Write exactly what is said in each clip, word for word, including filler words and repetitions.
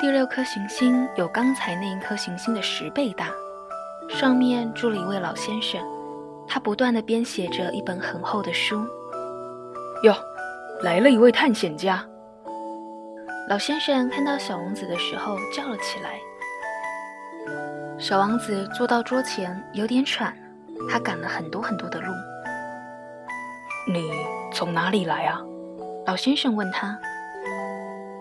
第六颗行星有刚才那一颗行星的十倍大，上面住了一位老先生，他不断地编写着一本很厚的书。哟，来了一位探险家！老先生看到小王子的时候叫了起来。小王子坐到桌前，有点喘，他赶了很多很多的路。你从哪里来啊？老先生问他。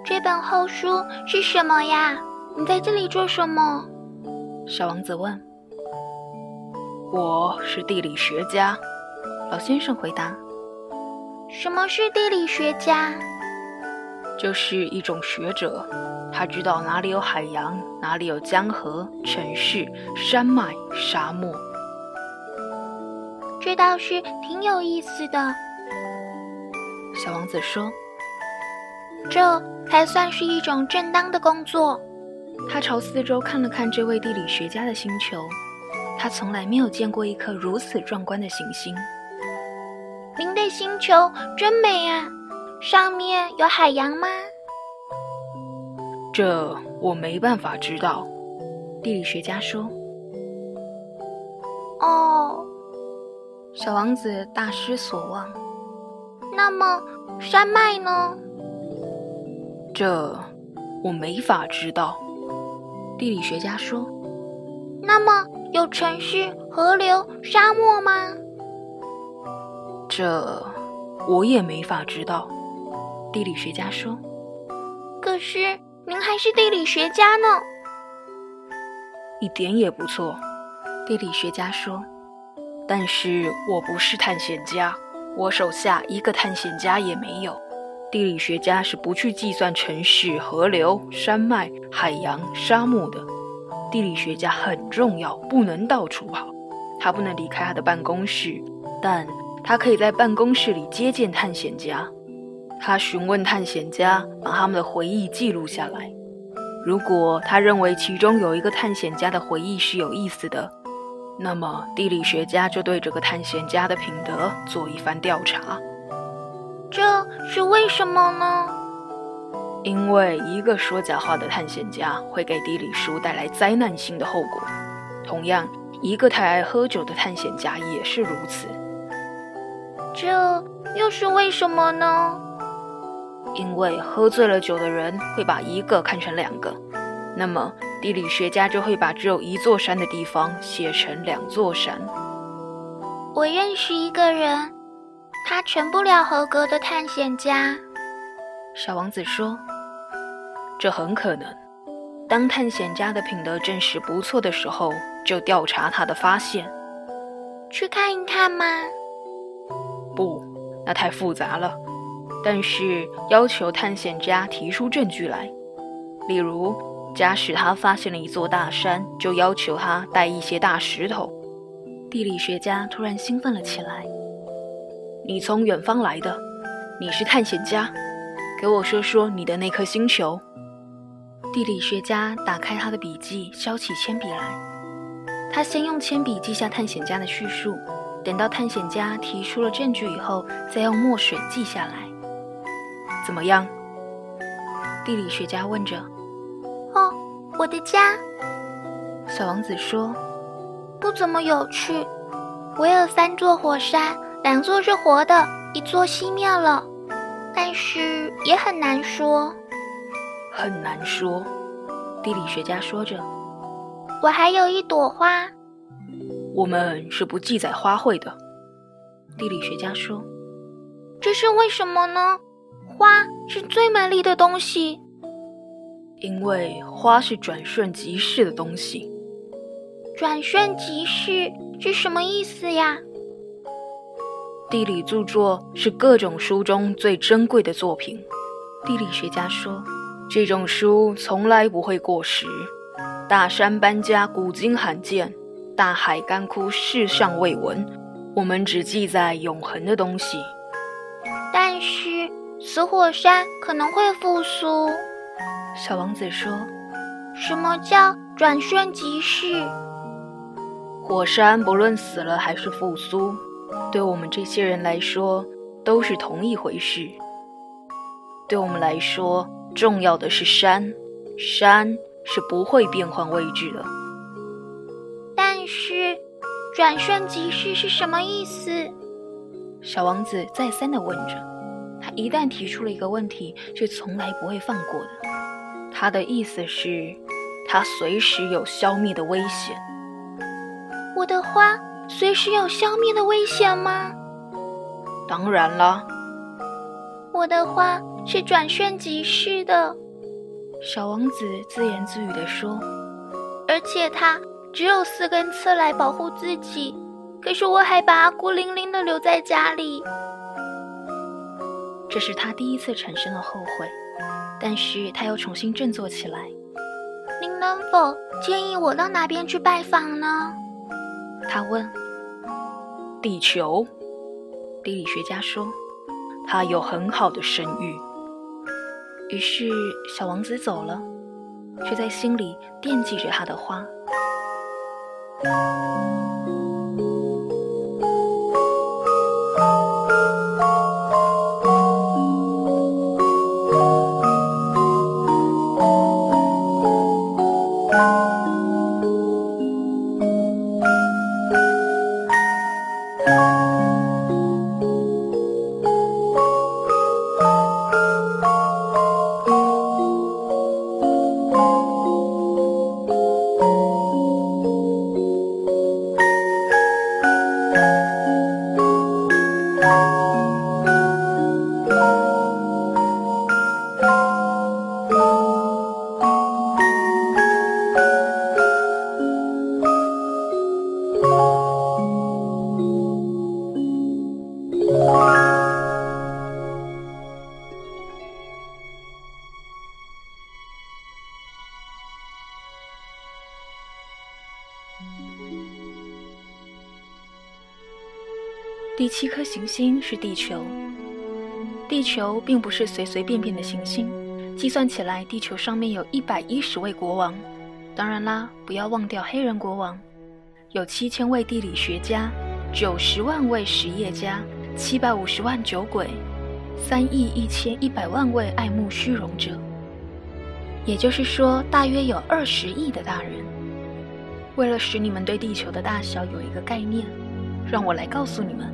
这本厚书是什么呀？你在这里做什么？小王子问。我是地理学家，老先生回答。什么是地理学家？就是一种学者，他知道哪里有海洋，哪里有江河、城市、山脉、沙漠。这倒是挺有意思的，小王子说。这才算是一种正当的工作。他朝四周看了看这位地理学家的星球，他从来没有见过一颗如此壮观的行星。您的星球真美啊，上面有海洋吗？这我没办法知道，地理学家说。哦，小王子大失所望。那么山脉呢？这我没法知道，地理学家说。那么有城市、河流、沙漠吗？这我也没法知道，地理学家说。可是您还是地理学家呢。一点也不错，地理学家说。但是我不是探险家，我手下一个探险家也没有。地理学家是不去计算城市、河流、山脉、海洋、沙漠的。地理学家很重要，不能到处跑，他不能离开他的办公室，但他可以在办公室里接见探险家。他询问探险家，把他们的回忆记录下来。如果他认为其中有一个探险家的回忆是有意思的，那么地理学家就对这个探险家的品德做一番调查。这是为什么呢？因为一个说假话的探险家会给地理书带来灾难性的后果，同样，一个太爱喝酒的探险家也是如此。这又是为什么呢？因为喝醉了酒的人会把一个看成两个，那么地理学家就会把只有一座山的地方写成两座山。我认识一个人，他成不了合格的探险家，小王子说。这很可能。当探险家的品德证实不错的时候，就调查他的发现。去看一看吗？不，那太复杂了。但是要求探险家提出证据来，例如，假使他发现了一座大山，就要求他带一些大石头。地理学家突然兴奋了起来。你从远方来的，你是探险家，给我说说你的那颗星球。地理学家打开他的笔记，削起铅笔来。他先用铅笔记下探险家的叙述，等到探险家提出了证据以后，再用墨水记下来。怎么样？地理学家问着。哦，我的家，小王子说。不怎么有趣，我有三座火山，两座是活的，一座熄灭了，但是也很难说。很难说，地理学家说着。我还有一朵花。我们是不记载花卉的，地理学家说。这是为什么呢？花是最美丽的东西。因为花是转瞬即逝的东西。转瞬即逝是什么意思呀？地理著作是各种书中最珍贵的作品，地理学家说。这种书从来不会过时，大山搬家古今罕见，大海干枯世上未闻，我们只记载永恒的东西。但是死火山可能会复苏，小王子说。什么叫转瞬即逝？火山不论死了还是复苏，对我们这些人来说，都是同一回事。对我们来说，重要的是山，山是不会变换位置的。但是，转瞬即逝是什么意思？小王子再三地问着，他一旦提出了一个问题，是从来不会放过的。他的意思是，他随时有消灭的危险。我的花随时有消灭的危险吗？当然啦。我的花是转瞬即逝的，小王子自言自语地说，而且它只有四根刺来保护自己，可是我还把它孤零零地留在家里。这是他第一次产生了后悔，但是他又重新振作起来。您能否建议我到哪边去拜访呢？他问。地球，地理学家说，它有很好的声誉。于是小王子走了，却在心里惦记着他的花。第七颗行星是地球。地球并不是随随便便的行星，计算起来，地球上面有一百一十位国王，当然啦，不要忘掉黑人国王，有七千位地理学家，九十万位实业家，七百五十万酒鬼，三亿一千一百万位爱慕虚荣者。也就是说，大约有二十亿的大人。为了使你们对地球的大小有一个概念，让我来告诉你们。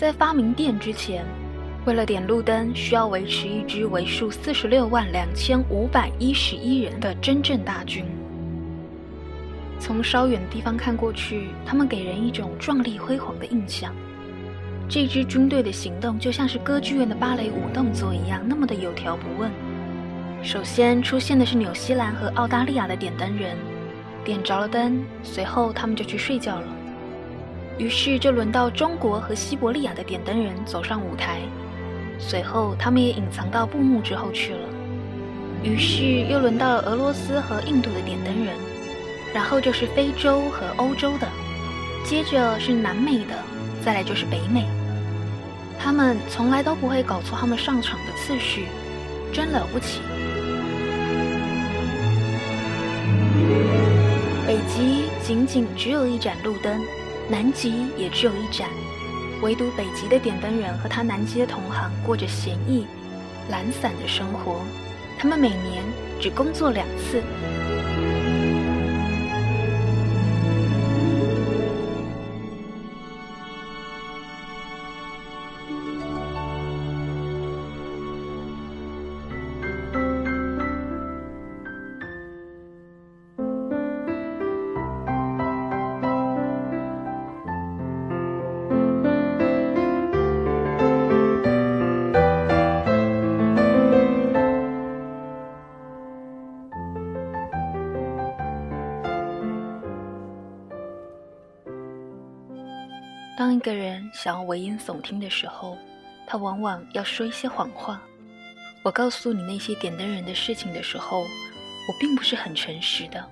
在发明电之前，为了点路灯，需要维持一支为数四十六万两千五百一十一人的真正大军。从稍远的地方看过去，他们给人一种壮丽辉煌的印象。这支军队的行动就像是歌剧院的芭蕾舞动作一样，那么的有条不紊。首先出现的是纽西兰和澳大利亚的点灯人，点着了灯，随后他们就去睡觉了。于是就轮到中国和西伯利亚的点灯人走上舞台，随后他们也隐藏到布幕之后去了。于是又轮到了俄罗斯和印度的点灯人，然后就是非洲和欧洲的，接着是南美的，再来就是北美。他们从来都不会搞错他们上场的次序，真了不起。北极仅仅只有一盏路灯，南极也只有一盏，唯独北极的点灯人和他南极的同行过着闲逸、懒散的生活。他们每年只工作两次。当一个人想要危言耸听的时候，他往往要说一些谎话。我告诉你那些点灯人的事情的时候，我并不是很诚实的。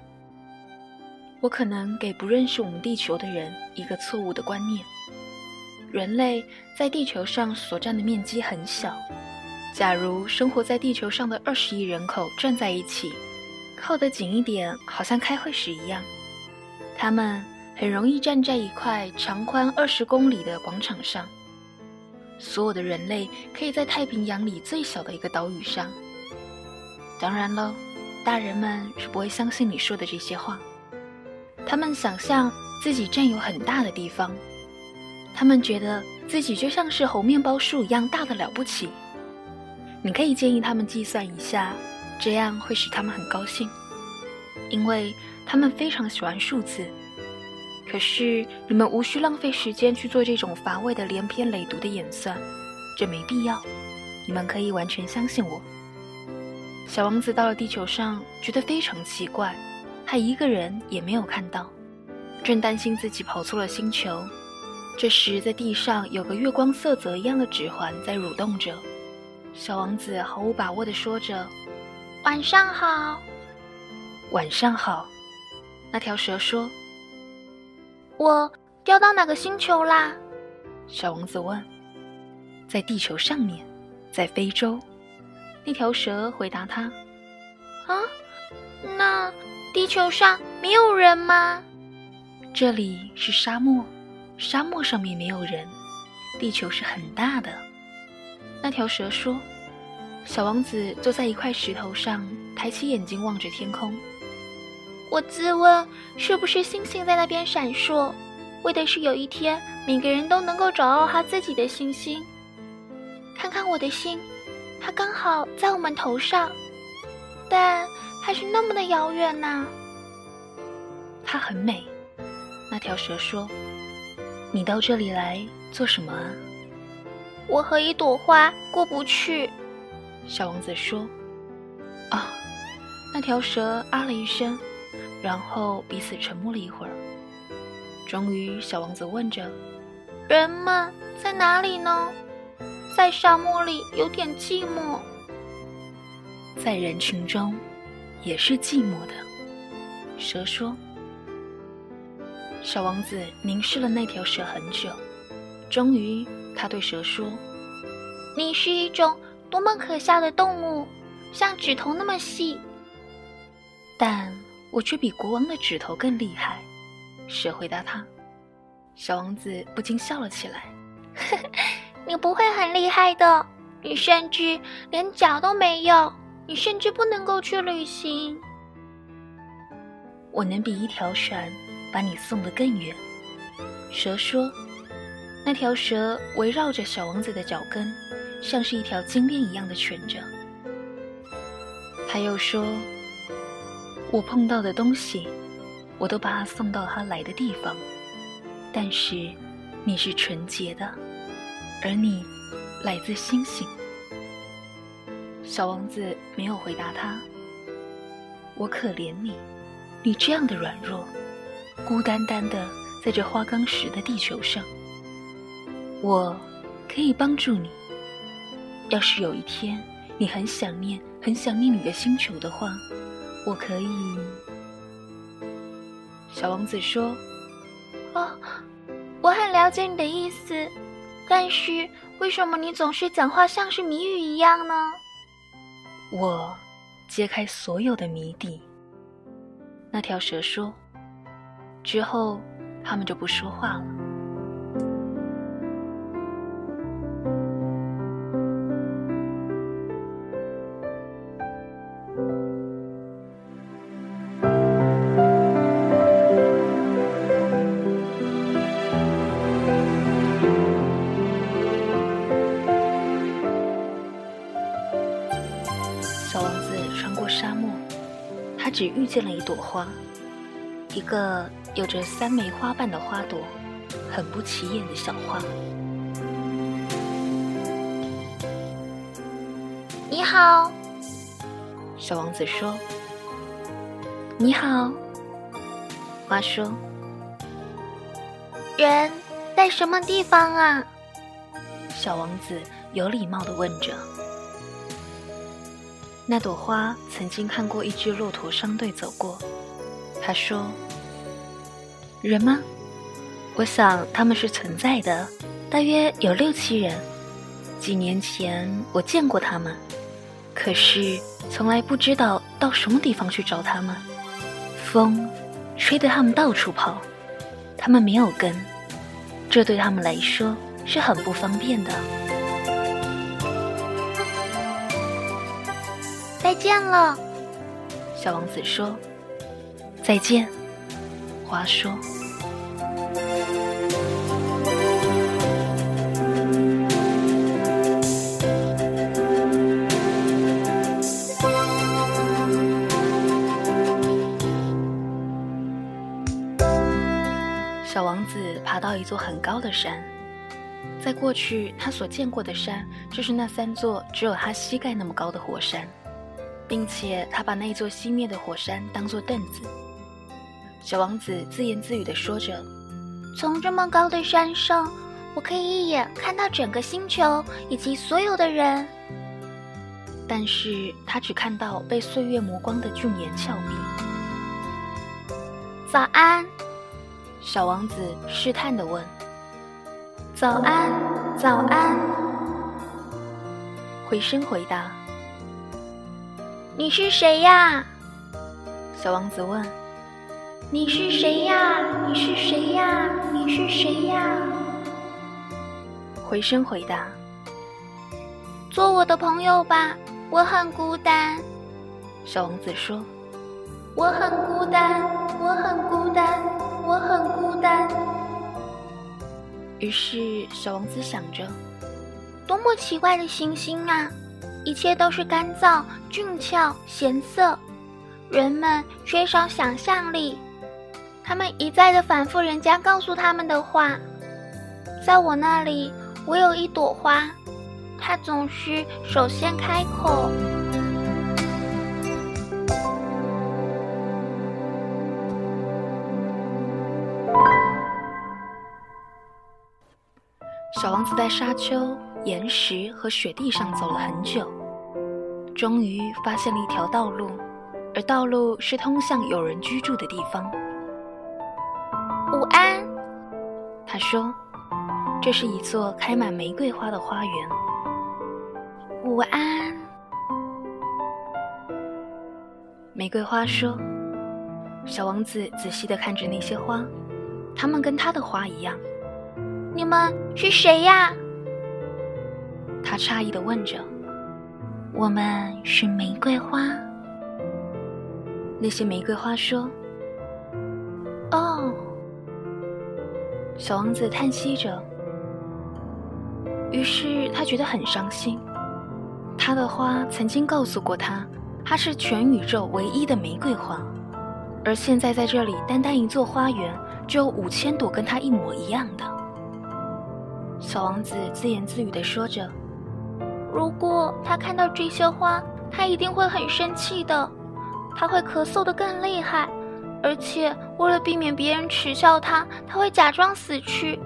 我可能给不认识我们地球的人一个错误的观念。人类在地球上所占的面积很小，假如生活在地球上的二十亿人口站在一起，靠得紧一点，好像开会时一样，他们很容易站在一块长宽二十公里的广场上，所有的人类可以在太平洋里最小的一个岛屿上。当然喽，大人们是不会相信你说的这些话。他们想象自己占有很大的地方，他们觉得自己就像是猴面包树一样大的了不起。你可以建议他们计算一下，这样会使他们很高兴，因为他们非常喜欢数字。可是你们无需浪费时间去做这种乏味的连篇累牍的演算，这没必要。你们可以完全相信我。小王子到了地球上，觉得非常奇怪，他一个人也没有看到，正担心自己跑错了星球。这时，在地上有个月光色泽一样的指环在蠕动着。小王子毫无把握地说着：“晚上好。”“晚上好。”那条蛇说。“我掉到哪个星球啦？”小王子问。“在地球上面，在非洲。”那条蛇回答他。“啊，那地球上没有人吗？”“这里是沙漠，沙漠上面没有人。地球是很大的。”那条蛇说。小王子坐在一块石头上，抬起眼睛望着天空。“我自问，是不是星星在那边闪烁，为的是有一天每个人都能够找到他自己的星星。看看我的星，它刚好在我们头上，但还是那么的遥远呐、啊。”“它很美。”那条蛇说。“你到这里来做什么啊？”“我和一朵花过不去。”小王子说。“啊。”那条蛇啊了一声，然后彼此沉默了一会儿。终于，小王子问着：“人们在哪里呢？在沙漠里有点寂寞。”“在人群中，也是寂寞的。”蛇说。小王子凝视了那条蛇很久，终于，他对蛇说：“你是一种多么可笑的动物，像指头那么细。”“但我却比国王的指头更厉害。”蛇回答他。小王子不禁笑了起来。“你不会很厉害的，你甚至连脚都没有，你甚至不能够去旅行。”“我能比一条船把你送得更远。”蛇说。那条蛇围绕着小王子的脚跟，像是一条金链一样的蜷着。他又说：“我碰到的东西，我都把它送到它来的地方。但是，你是纯洁的，而你来自星星。”小王子没有回答他。“我可怜你，你这样的软弱，孤单单的在这花岗石的地球上。我可以帮助你。要是有一天你很想念、很想念你的星球的话，我可以……”小王子说：“哦，我很了解你的意思，但是为什么你总是讲话像是谜语一样呢？”“我揭开所有的谜底。”那条蛇说。之后，他们就不说话了。只遇见了一朵花，一个有着三枚花瓣的花朵，很不起眼的小花。“你好。”小王子说。“你好。”花说。“人在什么地方啊？”小王子有礼貌地问着。那朵花曾经看过一只骆驼商队走过，他说：“人吗？我想他们是存在的，大约有六七人。几年前我见过他们，可是从来不知道到什么地方去找他们。风吹得他们到处跑，他们没有根，这对他们来说是很不方便的。”再见了。”小王子说：“再见。”花说。小王子爬到一座很高的山，在过去他所见过的山就是那三座只有他膝盖那么高的火山，并且他把那座熄灭的火山当作凳子。小王子自言自语地说着：“从这么高的山上，我可以一眼看到整个星球以及所有的人。”但是他只看到被岁月磨光的俊颜峭壁。“早安。”小王子试探地问。“早安，早安。”回声回答。“你是谁呀？”小王子问。“你是谁呀？你是谁呀？你是谁呀？”回声回答。“做我的朋友吧，我很孤单。”小王子说。“我很孤单，我很孤单。”我很孤单。于是小王子想着，多么奇怪的行星啊，一切都是干燥、俊俏、咸涩，人们缺少想象力，他们一再的反复人家告诉他们的话。在我那里，我有一朵花，它总是首先开口。小王子在沙丘、岩石和雪地上走了很久，终于发现了一条道路，而道路是通向有人居住的地方。“午安。”他说，这是一座开满玫瑰花的花园。“午安。”玫瑰花说。小王子仔细地看着那些花，它们跟他的花一样。“你们是谁呀？”他诧异地问着。“我们是玫瑰花。”那些玫瑰花说。“哦。”小王子叹息着，于是他觉得很伤心。他的花曾经告诉过他，他是全宇宙唯一的玫瑰花，而现在在这里单单一座花园就有五千朵跟他一模一样的。小王子自言自语地说着，如果他看到这些花，他一定会很生气的，他会咳嗽得更厉害，而且为了避免别人耻笑他，他会假装死去。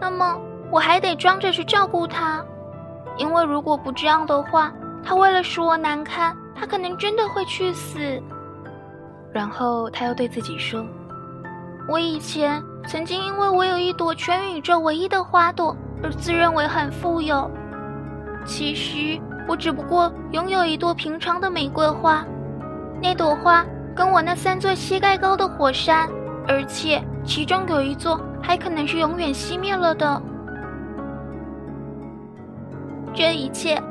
那么我还得装着去照顾他，因为如果不这样的话，他为了使我难堪，他可能真的会去死。然后他又对自己说，我以前曾经因为我有一朵全宇宙唯一的花朵而自认为很富有，其实我只不过拥有一朵平常的玫瑰花，那朵花跟我那三座膝盖高的火山，而且其中有一座还可能是永远熄灭了的。这一切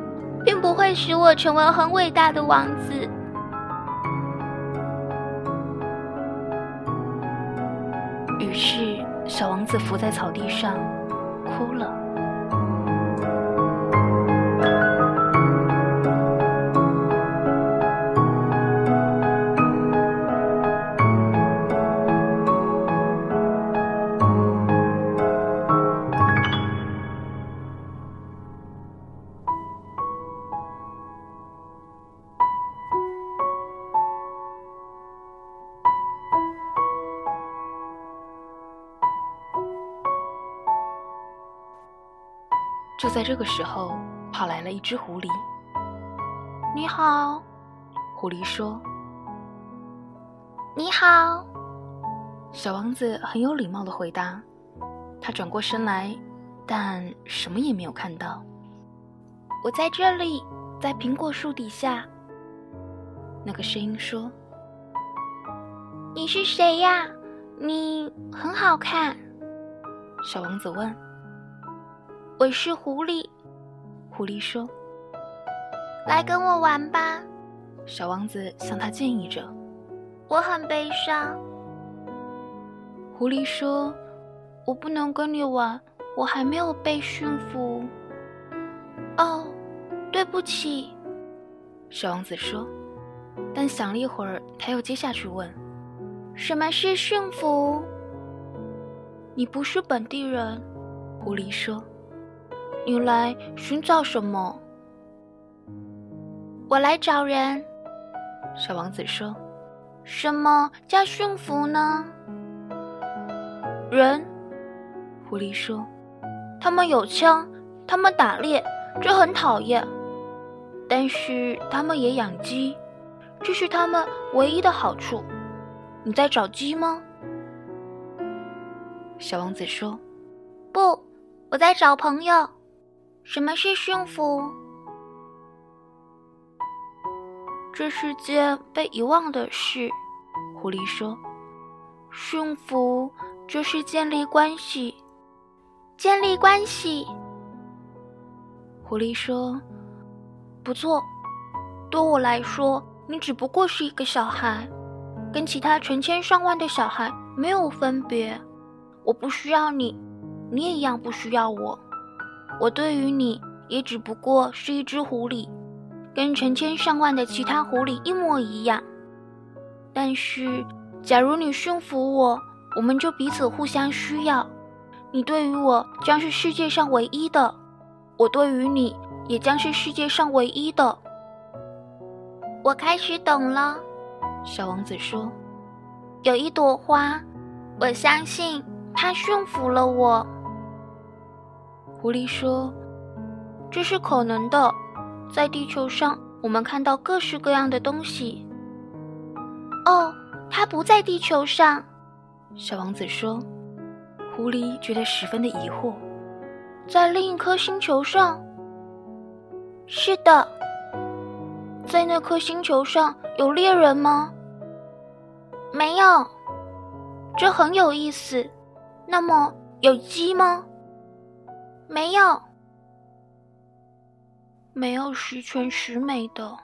并不会使我成为很伟大的王子。于是小王子伏在草地上哭了。就在这个时候，跑来了一只狐狸。“你好。”狐狸说。“你好。”小王子很有礼貌地回答。他转过身来，但什么也没有看到。“我在这里，在苹果树底下。”那个声音说。“你是谁呀？你很好看。”小王子问。“我是狐狸。”狐狸说。“来跟我玩吧，小王子向他建议着。我很悲伤。狐狸说，我不能跟你玩，我还没有被驯服。哦，对不起。小王子说，但想了一会儿，他又接下去问，什么是驯服？你不是本地人，狐狸说，你来寻找什么？我来找人，小王子说。什么叫驯服呢？人，狐狸说，他们有枪，他们打猎，这很讨厌，但是他们也养鸡，这是他们唯一的好处。你在找鸡吗？小王子说，不，我在找朋友。什么是驯服？这是件被遗忘的事，狐狸说，驯服就是建立关系。建立关系，狐狸说，不错，对我来说，你只不过是一个小孩，跟其他成千上万的小孩没有分别。我不需要你，你也一样不需要我。我对于你也只不过是一只狐狸，跟成千上万的其他狐狸一模一样。但是，假如你驯服我，我们就彼此互相需要。你对于我将是世界上唯一的，我对于你也将是世界上唯一的。我开始懂了，小王子说。有一朵花，我相信它驯服了我。狐狸说，这是可能的，在地球上我们看到各式各样的东西。哦，它不在地球上，小王子说。狐狸觉得十分的疑惑。在另一颗星球上？是的。在那颗星球上有猎人吗？没有。这很有意思。那么有鸡吗？没有。没有十全十美的。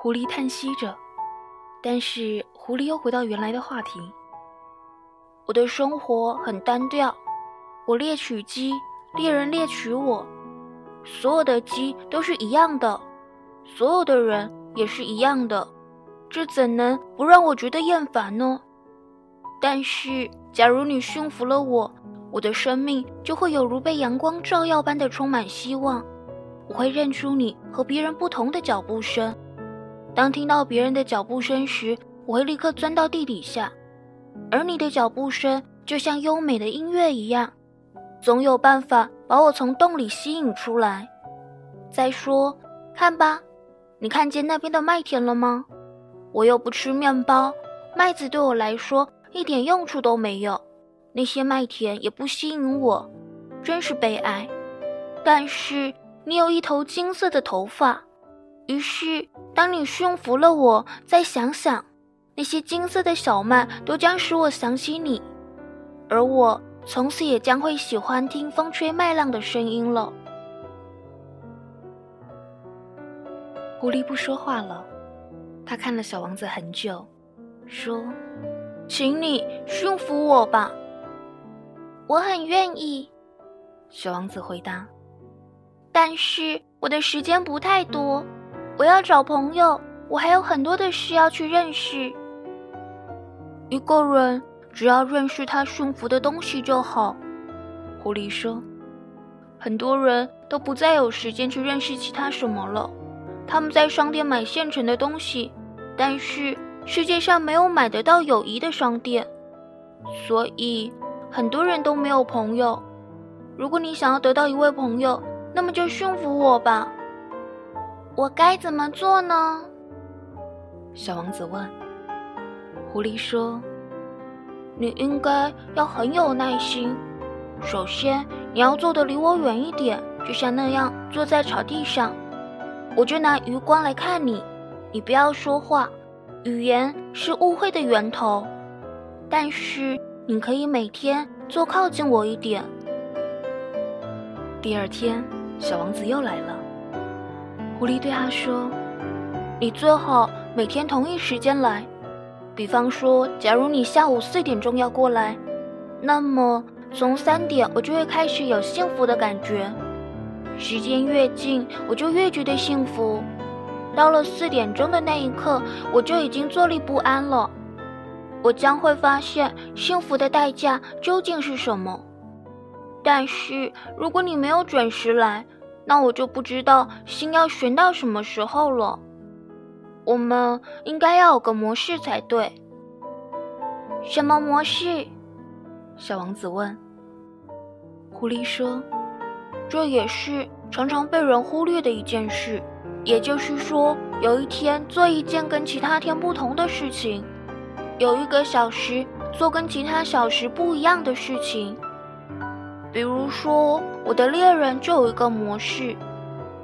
狐狸叹息着，但是狐狸又回到原来的话题。我的生活很单调，我猎取鸡，猎人猎取我。所有的鸡都是一样的。所有的人也是一样的，这怎能不让我觉得厌烦呢？但是，假如你驯服了我，我的生命就会有如被阳光照耀般的充满希望。我会认出你和别人不同的脚步声。当听到别人的脚步声时，我会立刻钻到地底下，而你的脚步声就像优美的音乐一样，总有办法把我从洞里吸引出来。再说，看吧，你看见那边的麦田了吗？我又不吃面包，麦子对我来说一点用处都没有，那些麦田也不吸引我，真是悲哀。但是你有一头金色的头发，于是当你驯服了我，再想想，那些金色的小麦都将使我想起你，而我从此也将会喜欢听风吹麦浪的声音了。狐狸不说话了，他看了小王子很久，说，请你驯服我吧。我很愿意，小王子回答，但是我的时间不太多，我要找朋友，我还有很多的事要去认识。一个人只要认识他驯服的东西就好，狐狸说，很多人都不再有时间去认识其他什么了，他们在商店买现成的东西，但是世界上没有买得到友谊的商店，所以很多人都没有朋友。如果你想要得到一位朋友，那么就驯服我吧。我该怎么做呢？小王子问。狐狸说，你应该要很有耐心，首先你要坐得离我远一点，就像那样坐在草地上，我就拿余光来看你，你不要说话，语言是误会的源头。但是你可以每天坐靠近我一点。第二天，小王子又来了。狐狸对他说，你最好每天同一时间来。比方说，假如你下午四点钟要过来，那么从三点我就会开始有幸福的感觉。时间越近，我就越觉得幸福。到了四点钟的那一刻，我就已经坐立不安了。我将会发现幸福的代价究竟是什么。但是如果你没有准时来，那我就不知道心要悬到什么时候了。我们应该要有个模式才对。什么模式？小王子问。狐狸说，这也是常常被人忽略的一件事，也就是说，有一天做一件跟其他天不同的事情，有一个小时做跟其他小时不一样的事情。比如说，我的猎人就有一个模式，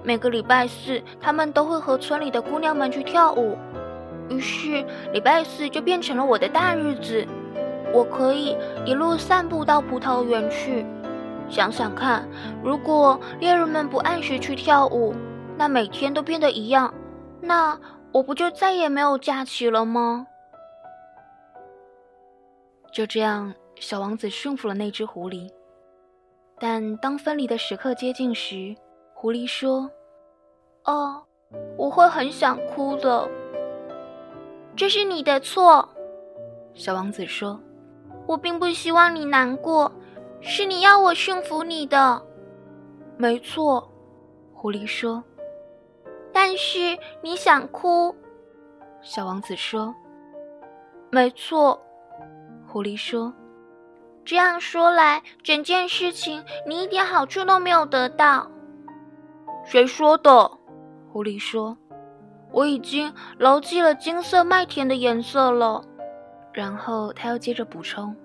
每个礼拜四他们都会和村里的姑娘们去跳舞，于是礼拜四就变成了我的大日子。我可以一路散步到葡萄园去。想想看，如果猎人们不按时去跳舞，那每天都变得一样，那我不就再也没有假期了吗？就这样，小王子驯服了那只狐狸。但当分离的时刻接近时，狐狸说，哦，我会很想哭的。这是你的错，小王子说，我并不希望你难过，是你要我驯服你的。没错，狐狸说。但是你想哭，小王子说。没错，狐狸说。这样说来，整件事情你一点好处都没有得到。谁说的？狐狸说，我已经牢记了金色麦田的颜色了。然后他又接着补充，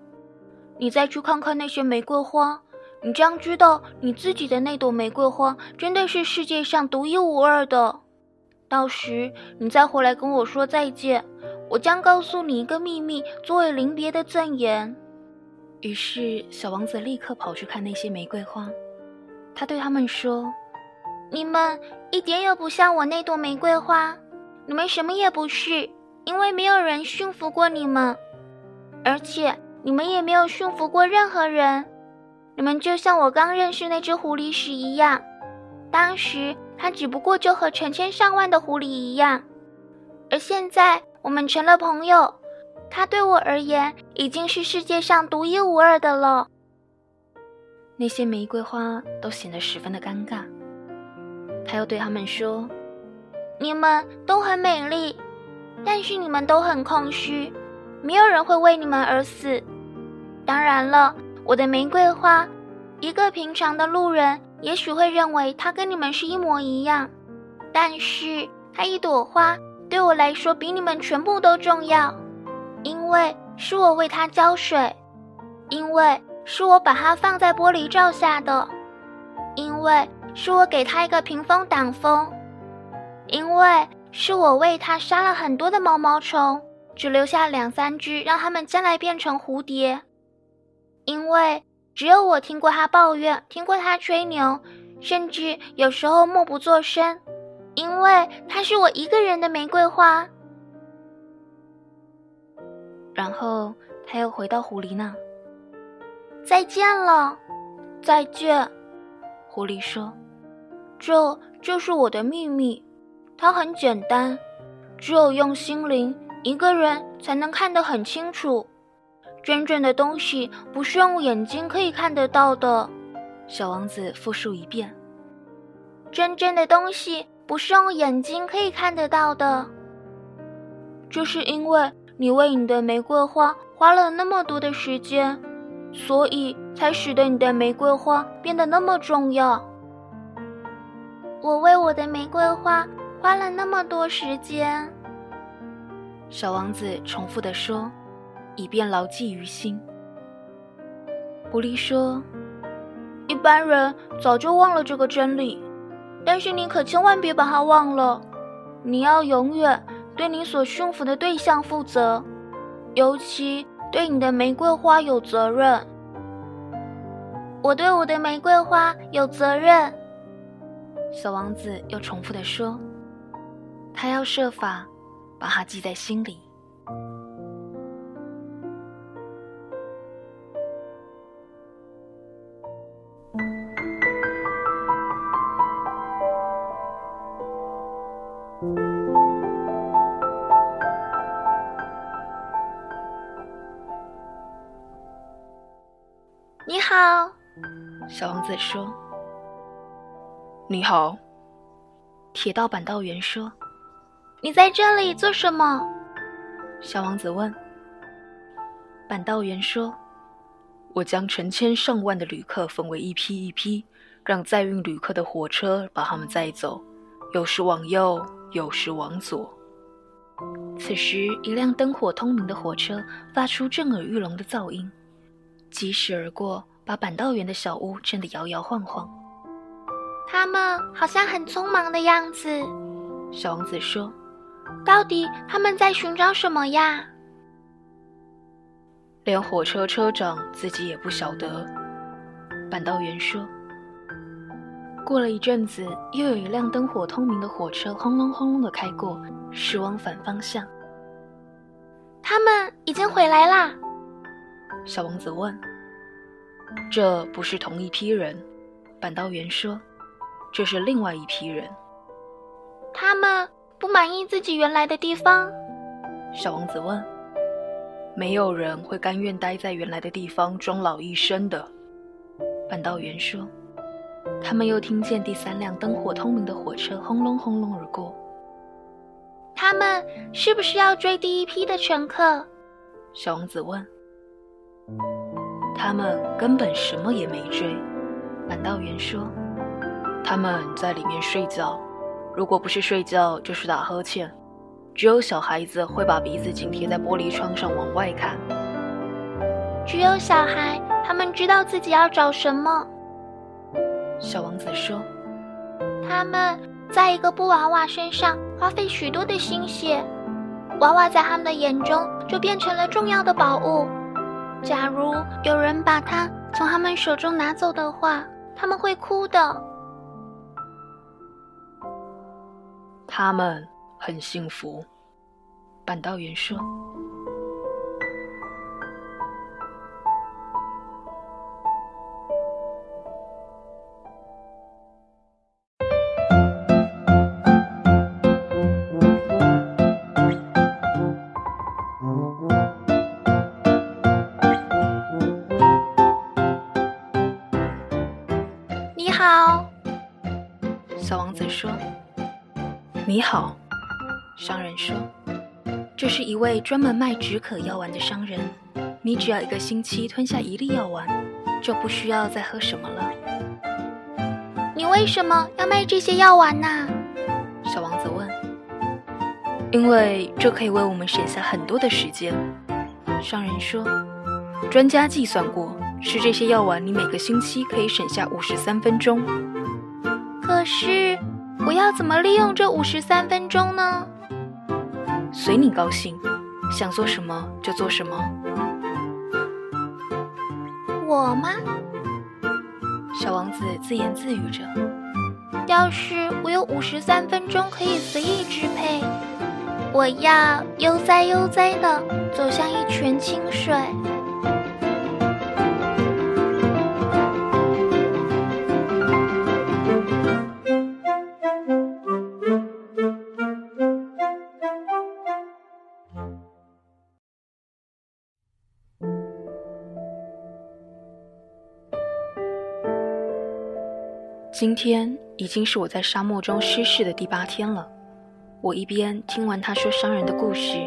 你再去看看那些玫瑰花，你将知道你自己的那朵玫瑰花真的是世界上独一无二的。到时你再回来跟我说再见，我将告诉你一个秘密作为临别的赠言。于是小王子立刻跑去看那些玫瑰花，他对他们说，你们一点也不像我那朵玫瑰花，你们什么也不是，因为没有人驯服过你们，而且你们也没有驯服过任何人。你们就像我刚认识那只狐狸时一样，当时它只不过就和成千上万的狐狸一样，而现在我们成了朋友，它对我而言已经是世界上独一无二的了。那些玫瑰花都显得十分的尴尬。他又对他们说，你们都很美丽，但是你们都很空虚，没有人会为你们而死。当然了，我的玫瑰花，一个平常的路人也许会认为它跟你们是一模一样，但是它一朵花对我来说比你们全部都重要，因为是我为它浇水，因为是我把它放在玻璃罩下的，因为是我给它一个屏风挡风，因为是我为它杀了很多的毛毛虫，只留下两三只让它们将来变成蝴蝶，因为只有我听过它抱怨，听过它吹牛，甚至有时候默不作声，因为它是我一个人的玫瑰花。然后他又回到狐狸那。再见了。再见，狐狸说，这就是我的秘密，它很简单，只有用心灵一个人才能看得很清楚，真正的东西不是用眼睛可以看得到的。小王子复述一遍，真正的东西不是用眼睛可以看得到的。这是因为你为你的玫瑰花花了那么多的时间，所以才使得你的玫瑰花变得那么重要。我为我的玫瑰花花了那么多时间，小王子重复地说，以便牢记于心。狐狸说，一般人早就忘了这个真理，但是你可千万别把它忘了，你要永远对你所驯服的对象负责，尤其对你的玫瑰花有责任。我对我的玫瑰花有责任，小王子又重复地说。他要设法把它记在心里。你好，小王子说。你好，铁道板道员说。你在这里做什么？小王子问。板道员说，我将成千上万的旅客分为一批一批，让载运旅客的火车把他们载走，有时往右，有时往左。此时，一辆灯火通明的火车发出震耳欲聋的噪音，疾驶而过，把板道员的小屋震得摇摇晃晃。他们好像很匆忙的样子，小王子说。到底他们在寻找什么呀？连火车车长自己也不晓得，板道员说。过了一阵子，又有一辆灯火通明的火车轰隆轰隆地开过，驶往反方向。他们已经回来啦？小王子问。这不是同一批人，板道员说，这是另外一批人。他们不满意自己原来的地方？小王子问。没有人会甘愿待在原来的地方终老一生的，板道员说。他们又听见第三辆灯火通明的火车轰隆轰隆而过。他们是不是要追第一批的乘客？小王子问。他们根本什么也没追，板道员说。他们在里面睡觉，如果不是睡觉就是打呵欠，只有小孩子会把鼻子紧贴在玻璃窗上往外看。只有小孩，他们知道自己要找什么，小王子说。他们在一个布娃娃身上花费许多的心血，娃娃在他们的眼中就变成了重要的宝物。假如有人把它从他们手中拿走的话，他们会哭的。他们很幸福，板道员说。你好，小王子说。你好，商人说。这是一位专门卖止渴药丸的商人，你只要一个星期吞下一粒药丸，就不需要再喝什么了。你为什么要卖这些药丸呢？小王子问。因为这可以为我们省下很多的时间，商人说。专家计算过，吃这些药丸你每个星期可以省下五十三分钟。可是我要怎么利用这五十三分钟呢？随你高兴，想做什么就做什么。我吗？小王子自言自语着。要是我有五十三分钟可以随意支配，我要悠哉悠哉地走向一泉清水。今天已经是我在沙漠中失事的第八天了。我一边听完他说商人的故事，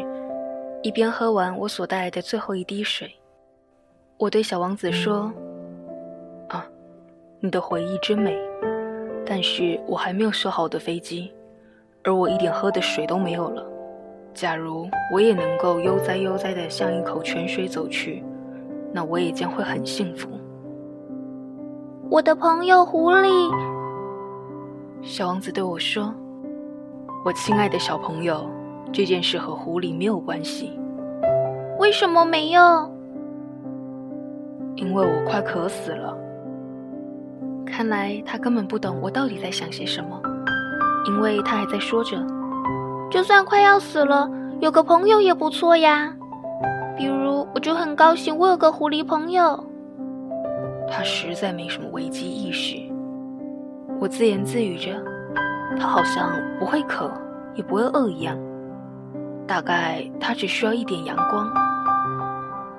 一边喝完我所带来的最后一滴水。我对小王子说：啊，你的回忆真美，但是我还没有修好我的飞机，而我一点喝的水都没有了。假如我也能够悠哉悠哉地向一口泉水走去，那我也将会很幸福。我的朋友狐狸，小王子对我说。我亲爱的小朋友，这件事和狐狸没有关系。为什么没有？因为我快渴死了。看来他根本不懂我到底在想些什么，因为他还在说着，就算快要死了，有个朋友也不错呀。比如，我就很高兴我有个狐狸朋友。他实在没什么危机意识。我自言自语着，他好像不会渴，也不会饿一样。大概他只需要一点阳光。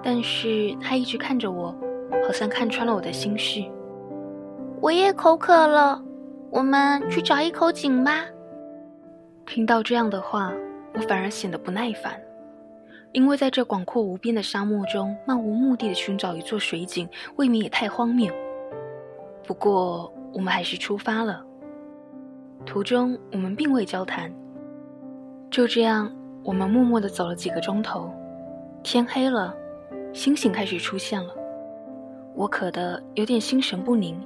但是他一直看着我，好像看穿了我的心事。我也口渴了，我们去找一口井吧。听到这样的话，我反而显得不耐烦，因为在这广阔无边的沙漠中漫无目的地寻找一座水井，未免也太荒谬。不过我们还是出发了。途中我们并未交谈，就这样我们默默地走了几个钟头。天黑了，星星开始出现了。我渴得有点心神不宁，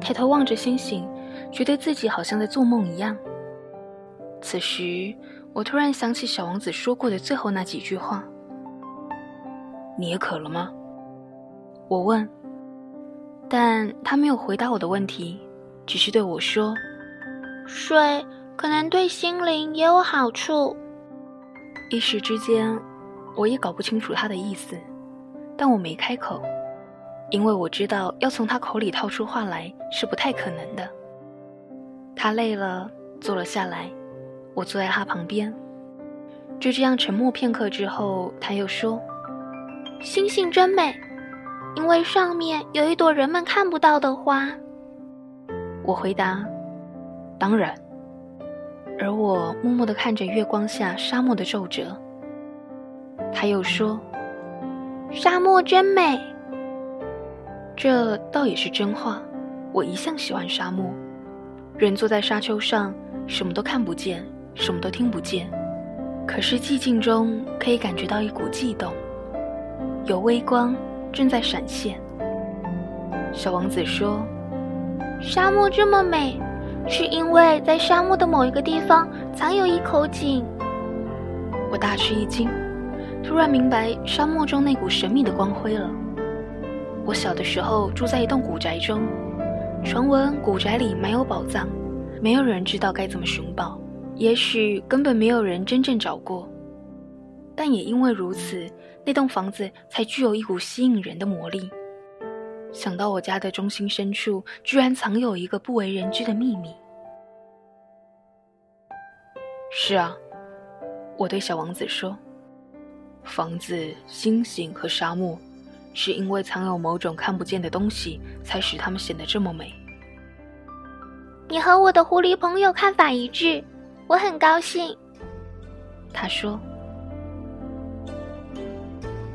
抬头望着星星，觉得自己好像在做梦一样。此时我突然想起小王子说过的最后那几句话。你也渴了吗？我问，但他没有回答我的问题，只是对我说，水可能对心灵也有好处。一时之间我也搞不清楚他的意思，但我没开口，因为我知道要从他口里套出话来是不太可能的。他累了，坐了下来，我坐在他旁边，就这样沉默片刻之后，他又说：“星星真美，因为上面有一朵人们看不到的花。”我回答：“当然。”而我默默地看着月光下沙漠的皱褶。他又说：“沙漠真美。”这倒也是真话，我一向喜欢沙漠。人坐在沙丘上，什么都看不见，什么都听不见，可是寂静中可以感觉到一股悸动，有微光正在闪现。小王子说，沙漠这么美，是因为在沙漠的某一个地方藏有一口井。我大吃一惊，突然明白沙漠中那股神秘的光辉了。我小的时候住在一栋古宅中，传闻古宅里埋有宝藏，没有人知道该怎么寻宝，也许根本没有人真正找过，但也因为如此，那栋房子才具有一股吸引人的魔力。想到我家的中心深处居然藏有一个不为人知的秘密。是啊，我对小王子说，房子、星星和沙漠是因为藏有某种看不见的东西，才使它们显得这么美。你和我的狐狸朋友看法一致，我很高兴。他说。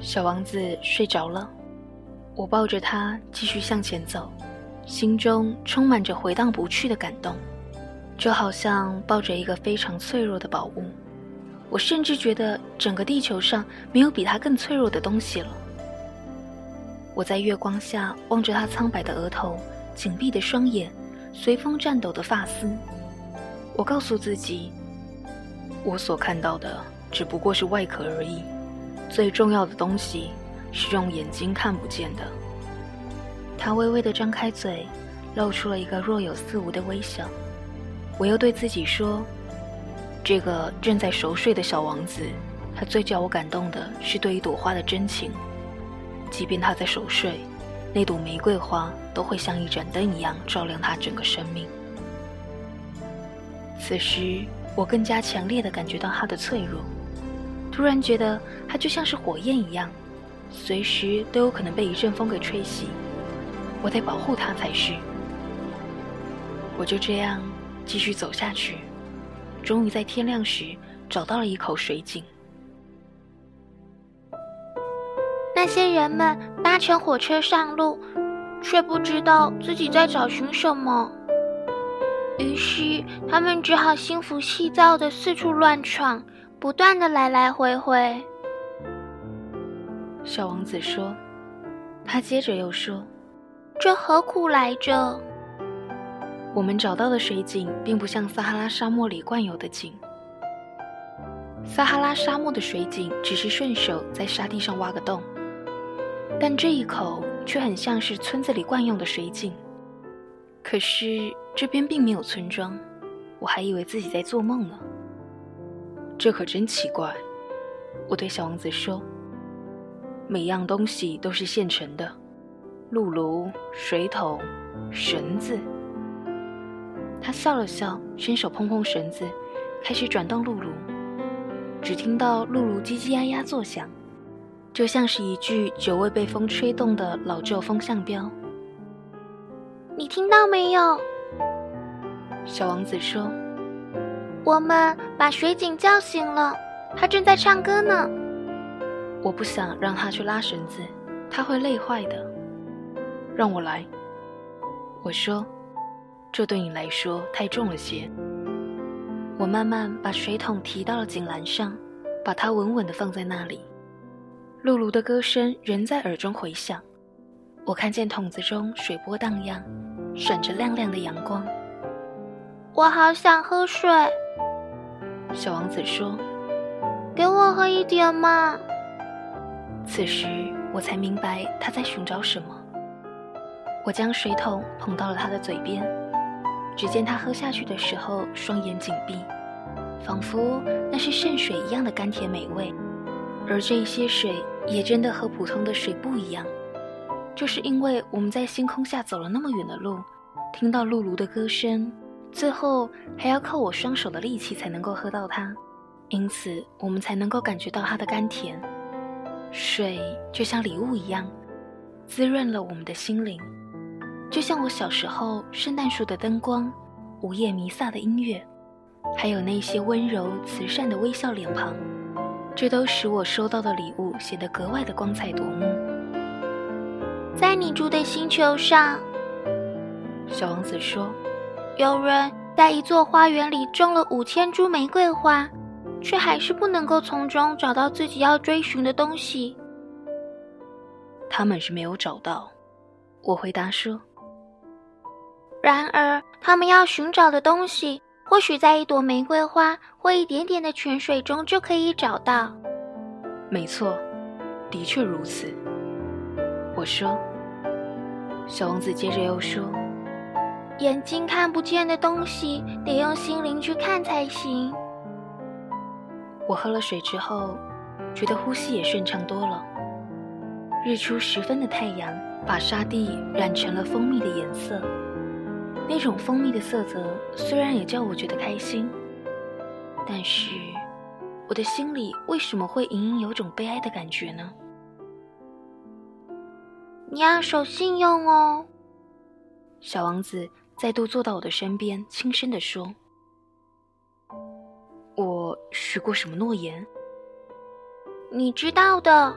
小王子睡着了，我抱着他继续向前走，心中充满着回荡不去的感动，就好像抱着一个非常脆弱的宝物。我甚至觉得整个地球上没有比它更脆弱的东西了。我在月光下望着他苍白的额头，紧闭的双眼，随风颤抖的发丝。我告诉自己，我所看到的只不过是外壳而已，最重要的东西是用眼睛看不见的。他微微地张开嘴，露出了一个若有似无的微笑。我又对自己说，这个正在熟睡的小王子，他最叫我感动的是对一朵花的真情。即便他在熟睡，那朵玫瑰花都会像一盏灯一样照亮他整个生命。此时我更加强烈地感觉到他的脆弱，突然觉得他就像是火焰一样，随时都有可能被一阵风给吹熄，我得保护他才是。我就这样继续走下去，终于在天亮时找到了一口水井。那些人们搭乘火车上路，却不知道自己在找寻什么，于是他们只好心浮气躁地四处乱闯，不断地来来回回。小王子说，他接着又说，这何苦来着？我们找到的水井并不像撒哈拉沙漠里惯有的井。撒哈拉沙漠的水井只是顺手在沙地上挖个洞，但这一口却很像是村子里惯用的水井。可是这边并没有村庄，我还以为自己在做梦呢。这可真奇怪。我对小王子说，每样东西都是现成的，露炉、水桶、绳子。他笑了笑，伸手碰碰绳子，开始转动露炉。只听到露炉叽叽呀呀作响，就像是一具久未被风吹动的老旧风向标。你听到没有？小王子说，我们把水井叫醒了，他正在唱歌呢。我不想让他去拉绳子，他会累坏的。让我来，我说，这对你来说太重了些。我慢慢把水桶提到了井栏上，把它稳稳地放在那里。露露的歌声仍在耳中回响，我看见桶子中水波荡漾，闪着亮亮的阳光。我好想喝水，小王子说，给我喝一点嘛。此时我才明白他在寻找什么。我将水桶捧到了他的嘴边，只见他喝下去的时候双眼紧闭，仿佛那是圣水一样的甘甜美味。而这一些水也真的和普通的水不一样，就是因为我们在星空下走了那么远的路，听到露炉的歌声，最后还要靠我双手的力气才能够喝到它，因此我们才能够感觉到它的甘甜。水就像礼物一样，滋润了我们的心灵，就像我小时候圣诞树的灯光、午夜弥撒的音乐，还有那些温柔慈善的微笑脸庞，这都使我收到的礼物显得格外的光彩夺目。在你住的星球上，小王子说，有人在一座花园里种了五千株玫瑰花，却还是不能够从中找到自己要追寻的东西。他们是没有找到，我回答说。然而，他们要寻找的东西，或许在一朵玫瑰花或一点点的泉水中就可以找到。没错，的确如此，我说。小王子接着又说，眼睛看不见的东西，得用心灵去看才行。我喝了水之后，觉得呼吸也顺畅多了。日出时分的太阳把沙地染成了蜂蜜的颜色，那种蜂蜜的色泽虽然也叫我觉得开心，但是我的心里为什么会隐隐有种悲哀的感觉呢？你要守信用哦，小王子再度坐到我的身边，轻声地说。我许过什么诺言？你知道的，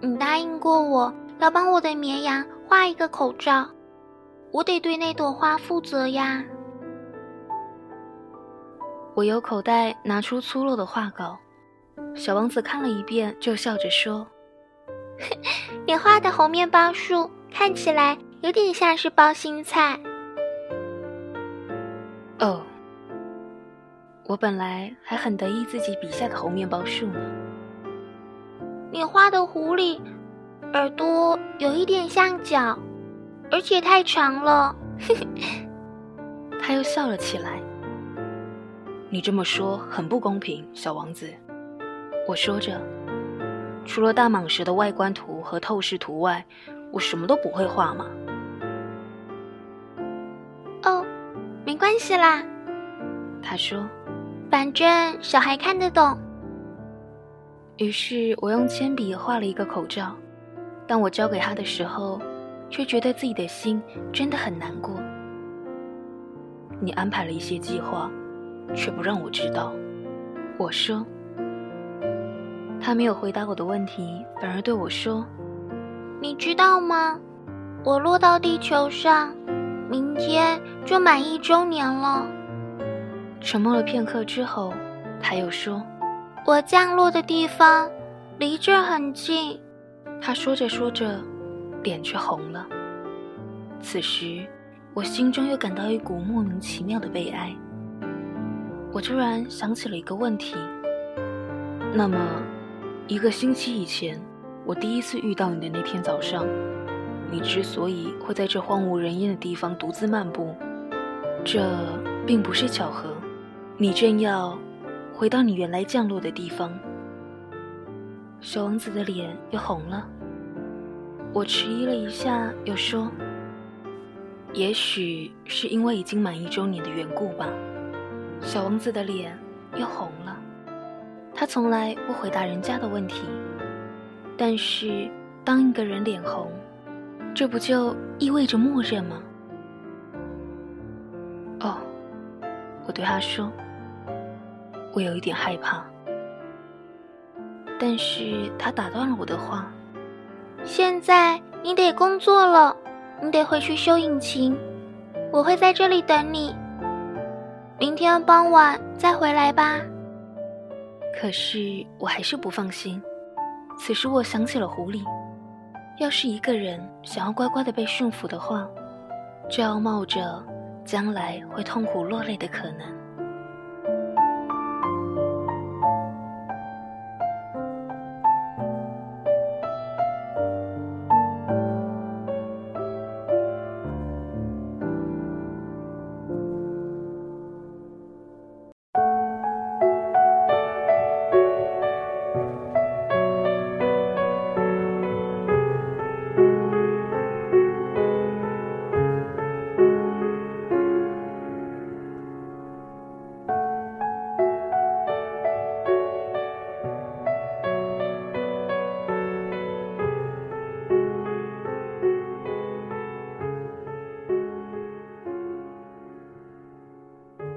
你答应过我要帮我的绵羊画一个口罩，我得对那朵花负责呀。我由口袋拿出粗陋的画稿，小王子看了一遍就笑着说，你画的红面包树看起来有点像是包心菜。哦，我本来还很得意自己笔下的红面包树呢。你画的狐狸耳朵有一点像脚，而且太长了。他又笑了起来。你这么说很不公平，小王子，我说着，除了大蟒蛇的外观图和透视图外，我什么都不会画嘛。哦，没关系啦，他说，反正小孩看得懂。于是我用铅笔画了一个口罩，当我交给他的时候，却觉得自己的心真的很难过。你安排了一些计划，却不让我知道，我说。他没有回答我的问题，反而对我说，你知道吗，我落到地球上，明天就满一周年了。沉默了片刻之后，他又说，我降落的地方离这很近。他说着说着，脸却红了。此时我心中又感到一股莫名其妙的悲哀。我突然想起了一个问题，那么一个星期以前，我第一次遇到你的那天早上，你之所以会在这荒无人烟的地方独自漫步，这并不是巧合。你正要回到你原来降落的地方。小王子的脸又红了。我迟疑了一下，又说，也许是因为已经满一周年的缘故吧。小王子的脸又红了。他从来不回答人家的问题，但是当一个人脸红，这不就意味着默认吗？哦，我对他说，我有一点害怕。但是他打断了我的话，现在你得工作了，你得回去修引擎，我会在这里等你，明天傍晚再回来吧。可是我还是不放心。此时我想起了狐狸，要是一个人想要乖乖地被驯服的话，就要冒着将来会痛苦落泪的可能。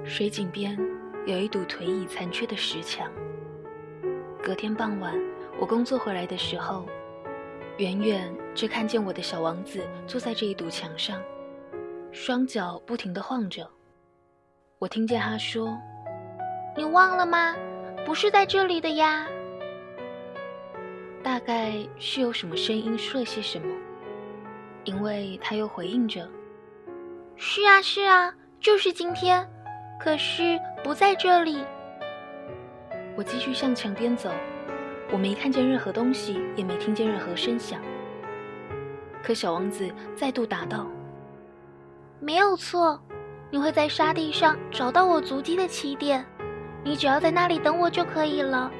水井边有一堵颓已残缺的石墙。隔天傍晚，我工作回来的时候，远远只看见我的小王子坐在这一堵墙上，双脚不停地晃着。我听见他说，你忘了吗？不是在这里的呀。大概是有什么声音说了些什么，因为他又回应着，是啊是啊，就是今天，可是不在这里。我继续向墙边走，我没看见任何东西，也没听见任何声响。可小王子再度答道，没有错，你会在沙地上找到我足迹的起点，你只要在那里等我就可以了，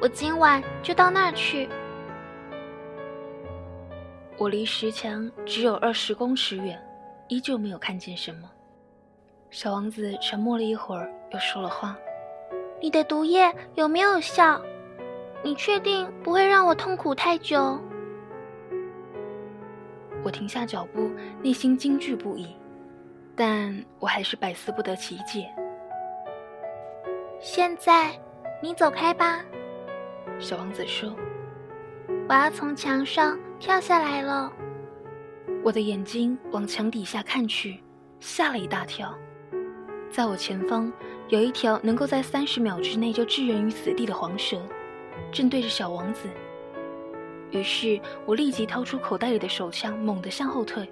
我今晚就到那儿去。我离石墙只有二十公尺远，依旧没有看见什么。小王子沉默了一会儿，又说了话，你的毒液有没有效？你确定不会让我痛苦太久？我停下脚步，内心惊惧不已，但我还是百思不得其解。现在你走开吧，小王子说，我要从墙上跳下来了。我的眼睛往墙底下看去，吓了一大跳。在我前方有一条能够在三十秒之内就置人于死地的黄蛇，正对着小王子。于是我立即掏出口袋里的手枪，猛地向后退。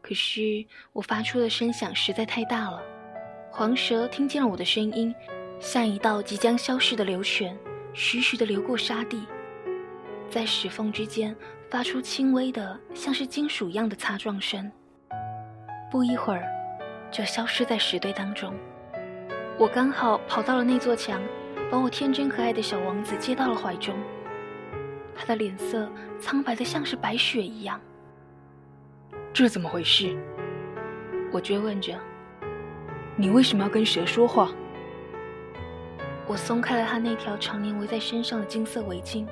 可是我发出的声响实在太大了，黄蛇听见了我的声音，像一道即将消逝的流泉，徐徐地流过沙地，在石缝之间发出轻微的像是金属一样的擦撞声，不一会儿就消失在石堆当中。我刚好跑到了那座墙，把我天真可爱的小王子接到了怀中。他的脸色苍白的像是白雪一样。这怎么回事？我追问着。你为什么要跟蛇说话？我松开了他那条常年围在身上的金色围巾，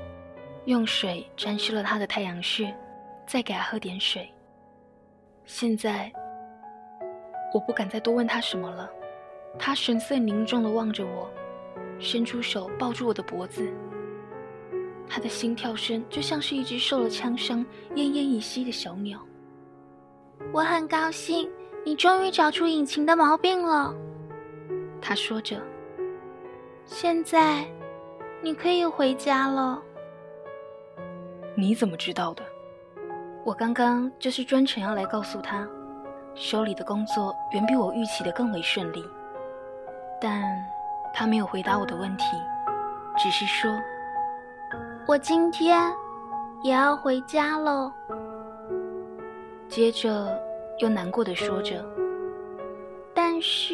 用水沾湿了他的太阳穴，再给他喝点水。现在我不敢再多问他什么了。他神色凝重地望着我，伸出手抱住我的脖子。他的心跳声就像是一只受了枪伤奄奄一息的小鸟。我很高兴你终于找出引擎的毛病了，他说着，现在你可以回家了。你怎么知道的？我刚刚就是专程要来告诉他。手里的工作远比我预期的更为顺利，但他没有回答我的问题，只是说，我今天也要回家了。接着又难过地说着，但是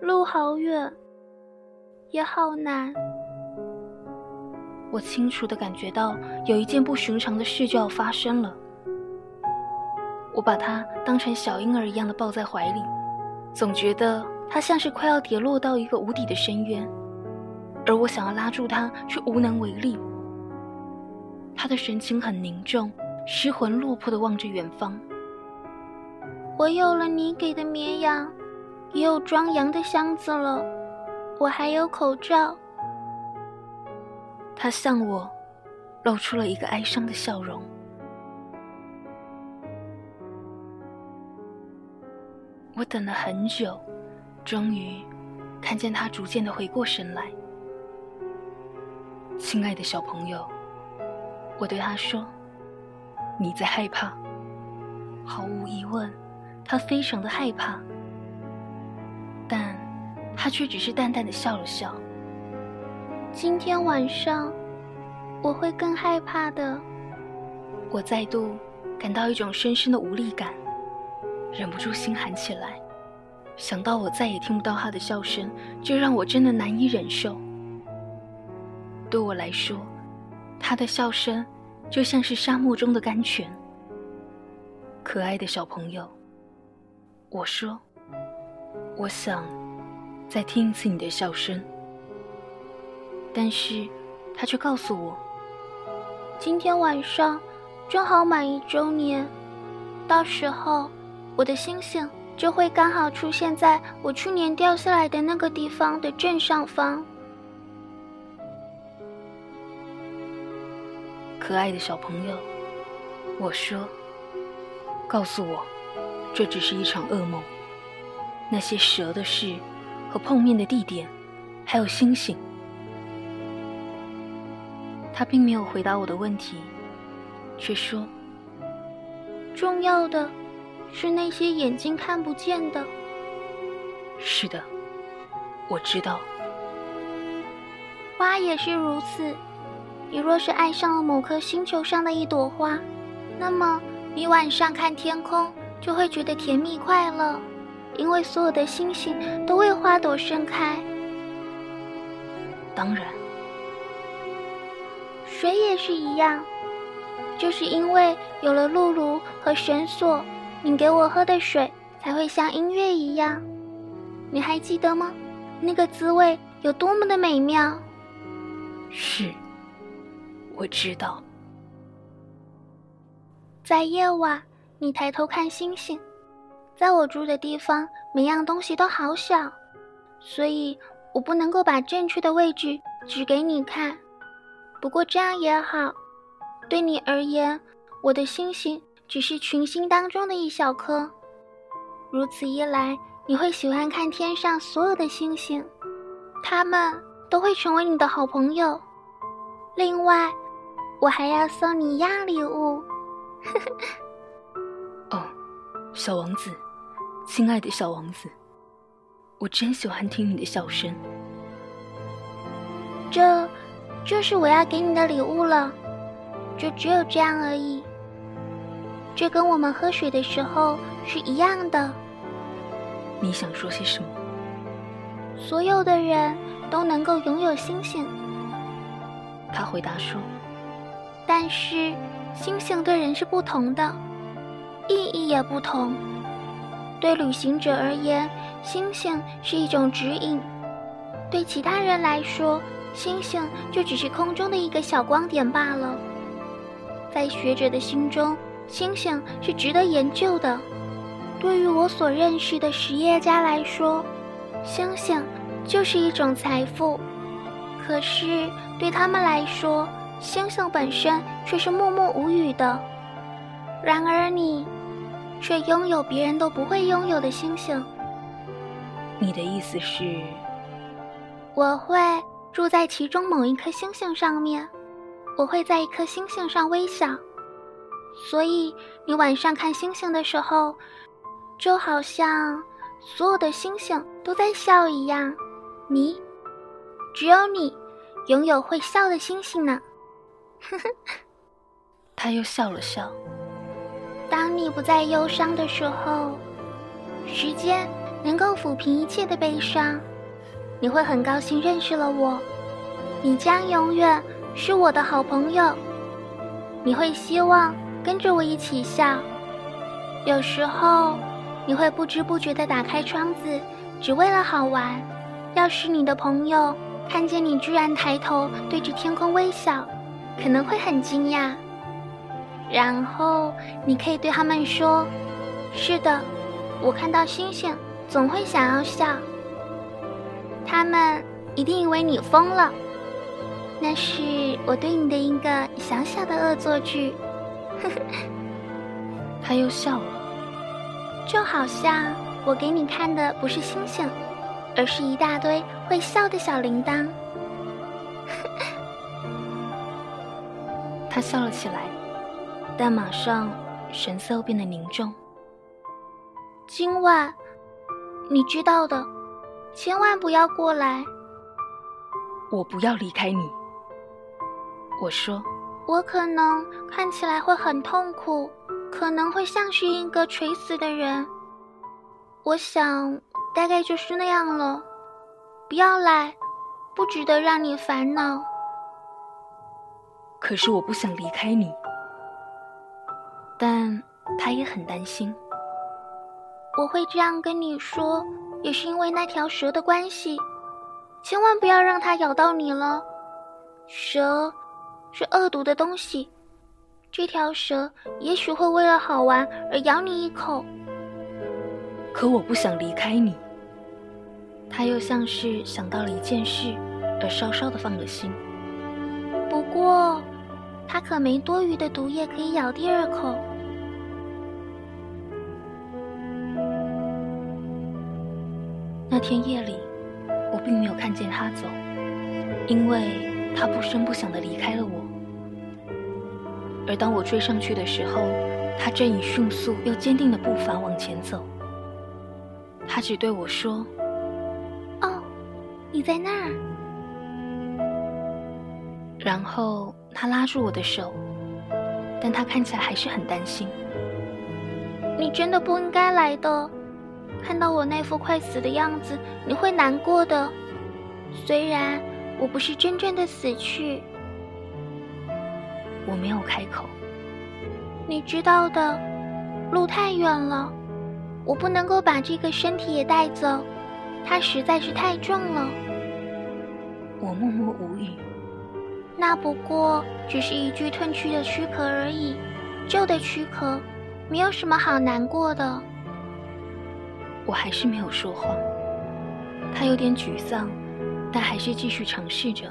路好远，也好难。我清楚地感觉到有一件不寻常的事就要发生了。我把他当成小婴儿一样的抱在怀里，总觉得他像是快要跌落到一个无底的深渊，而我想要拉住他却无能为力。他的神情很凝重，失魂落魄地望着远方。我有了你给的绵羊，也有装羊的箱子了，我还有口罩。他向我露出了一个哀伤的笑容。我等了很久，终于看见他逐渐地回过神来。亲爱的小朋友，我对他说，你在害怕。毫无疑问，他非常的害怕，但他却只是淡淡的笑了笑。今天晚上我会更害怕的。我再度感到一种深深的无力感，忍不住心寒起来。想到我再也听不到他的笑声，就让我真的难以忍受。对我来说，他的笑声就像是沙漠中的甘泉。可爱的小朋友，我说，我想再听一次你的笑声。但是他却告诉我，今天晚上正好满一周年，到时候我的星星就会刚好出现在我去年掉下来的那个地方的正上方。可爱的小朋友，我说，告诉我，这只是一场噩梦。那些蛇的事和碰面的地点，还有星星。他并没有回答我的问题，却说，重要的是那些眼睛看不见的。是的，我知道。花也是如此，你若是爱上了某颗星球上的一朵花，那么你晚上看天空就会觉得甜蜜快乐，因为所有的星星都为花朵盛开。当然，水也是一样，就是因为有了露露和绳索，你给我喝的水才会像音乐一样。你还记得吗？那个滋味有多么的美妙。是，我知道。在夜晚，你抬头看星星。在我住的地方，每样东西都好小，所以我不能够把正确的位置指给你看。不过这样也好，对你而言，我的星星只是群星当中的一小颗。如此一来，你会喜欢看天上所有的星星，它们都会成为你的好朋友。另外，我还要送你一样礼物。哦，小王子，亲爱的小王子，我真喜欢听你的笑声。这就是我要给你的礼物了，就只有这样而已。这跟我们喝水的时候是一样的。你想说些什么？所有的人都能够拥有星星。他回答说，但是星星对人是不同的，意义也不同。对旅行者而言，星星是一种指引；对其他人来说，星星就只是空中的一个小光点罢了。在学者的心中，星星是值得研究的。对于我所认识的实业家来说，星星就是一种财富。可是对他们来说，星星本身却是默默无语的。然而你却拥有别人都不会拥有的星星。你的意思是，我会住在其中某一颗星星上面，我会在一颗星星上微笑。所以你晚上看星星的时候，就好像所有的星星都在笑一样。你，只有你拥有会笑的星星呢。他又笑了笑。当你不再忧伤的时候，时间能够抚平一切的悲伤。你会很高兴认识了我，你将永远是我的好朋友。你会希望跟着我一起笑，有时候你会不知不觉地打开窗子，只为了好玩。要是你的朋友看见你居然抬头对着天空微笑，可能会很惊讶。然后你可以对他们说，是的，我看到星星总会想要笑。他们一定以为你疯了，那是我对你的一个小小的恶作剧。呵呵，他又笑了，就好像我给你看的不是星星，而是一大堆会笑的小铃铛。他笑了起来，但马上神色又变得凝重。今晚，你知道的，千万不要过来。我不要离开你。我说，我可能看起来会很痛苦，可能会像是一个垂死的人。我想大概就是那样了。不要来，不值得让你烦恼。可是我不想离开你。但他也很担心。我会这样跟你说，也是因为那条蛇的关系，千万不要让它咬到你了。蛇是恶毒的东西，这条蛇也许会为了好玩而咬你一口。可我不想离开你。他又像是想到了一件事，而稍稍地放了心。不过，它可没多余的毒液可以咬第二口。那天夜里，我并没有看见他走，因为他不声不响地离开了我。而当我追上去的时候，他正以迅速又坚定的步伐往前走。他只对我说：“哦，你在那儿。”然后他拉住我的手，但他看起来还是很担心。你真的不应该来的，看到我那副快死的样子，你会难过的。虽然我不是真正的死去。我没有开口。你知道的，路太远了，我不能够把这个身体也带走，它实在是太重了。我默默无语。那不过只是一具褪去的躯壳而已，旧的躯壳，没有什么好难过的。我还是没有说话。他有点沮丧，但还是继续尝试着。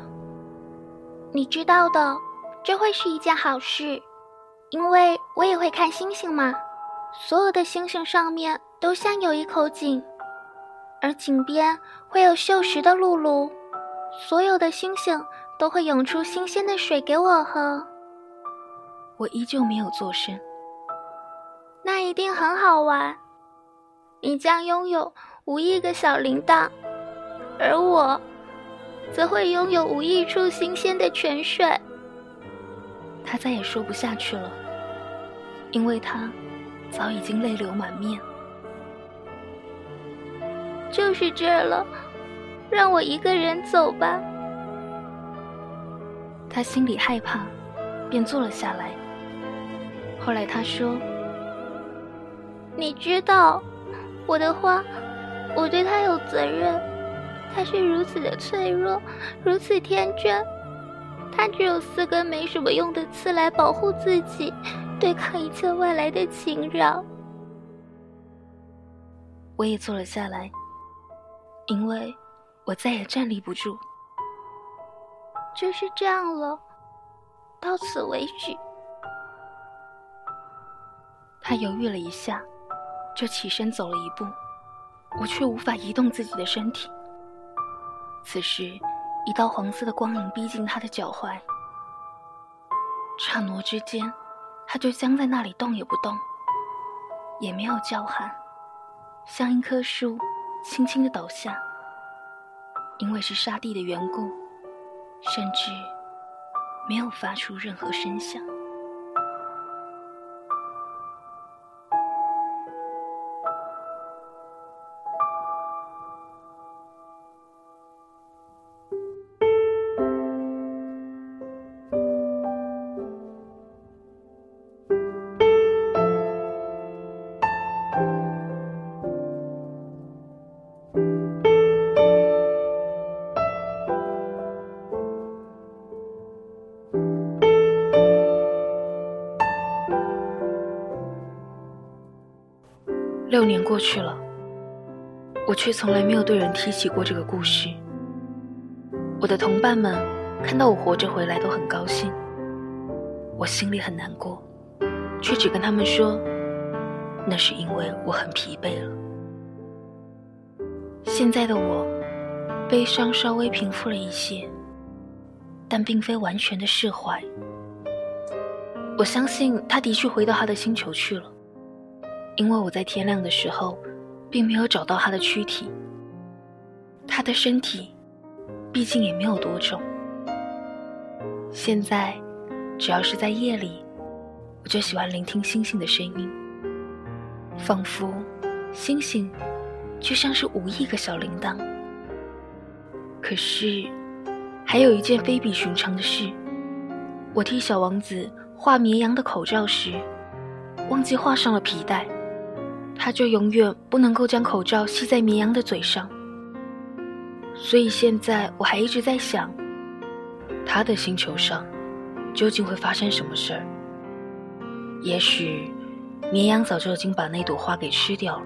你知道的，这会是一件好事，因为我也会看星星嘛。所有的星星上面都像有一口井，而井边会有锈蚀的露露，所有的星星都会涌出新鲜的水给我喝。我依旧没有作声。那一定很好玩，你将拥有无亿个小铃铛，而我则会拥有无亿处新鲜的泉水。他再也说不下去了，因为他早已经泪流满面。就是这儿了，让我一个人走吧。他心里害怕，便坐了下来。后来他说：“你知道，我的花，我对它有责任。它是如此的脆弱，如此天真。它只有四根没什么用的刺来保护自己，对抗一切外来的侵扰。”我也坐了下来，因为我再也站立不住。就是这样了，到此为止。他犹豫了一下，就起身走了一步，我却无法移动自己的身体。此时，一道黄色的光影逼近他的脚踝，刹那之间，他就僵在那里动也不动，也没有叫喊，像一棵树轻轻地倒下。因为是沙地的缘故，甚至没有发出任何声响。年过去了，我却从来没有对人提起过这个故事。我的同伴们看到我活着回来都很高兴，我心里很难过，却只跟他们说那是因为我很疲惫了。现在的我悲伤稍微平复了一些，但并非完全的释怀。我相信他的确回到他的星球去了，因为我在天亮的时候并没有找到他的躯体。他的身体毕竟也没有多重。现在只要是在夜里，我就喜欢聆听星星的声音，仿佛星星就像是无意个小铃铛。可是还有一件非比寻常的事，我替小王子画绵羊的口罩时忘记画上了皮带，他就永远不能够将口罩系在绵羊的嘴上。所以现在我还一直在想，他的星球上究竟会发生什么事儿？也许绵羊早就已经把那朵花给吃掉了。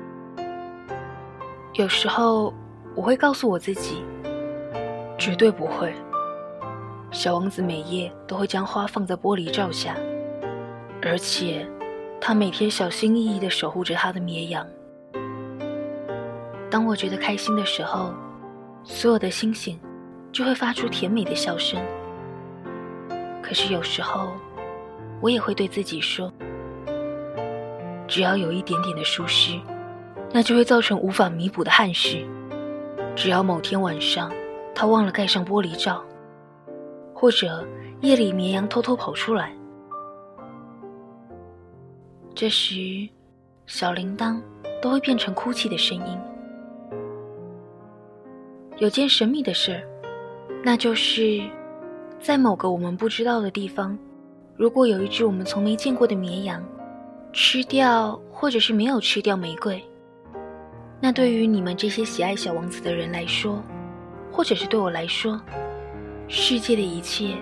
有时候我会告诉我自己，绝对不会。小王子每夜都会将花放在玻璃罩下，而且他每天小心翼翼地守护着他的绵羊。当我觉得开心的时候，所有的星星就会发出甜美的笑声。可是有时候我也会对自己说，只要有一点点的疏失，那就会造成无法弥补的憾事。只要某天晚上他忘了盖上玻璃罩，或者夜里绵羊偷偷跑出来，这时小铃铛都会变成哭泣的声音。有件神秘的事，那就是在某个我们不知道的地方，如果有一只我们从没见过的绵羊吃掉或者是没有吃掉玫瑰，那对于你们这些喜爱小王子的人来说，或者是对我来说，世界的一切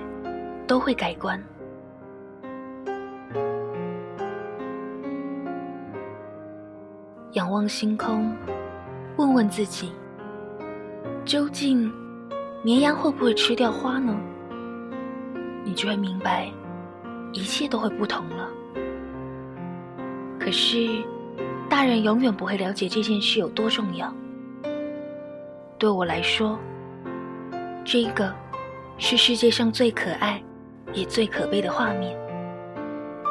都会改观。仰望星空，问问自己，究竟绵羊会不会吃掉花呢？你就会明白一切都会不同了。可是大人永远不会了解这件事有多重要。对我来说，这个是世界上最可爱也最可悲的画面。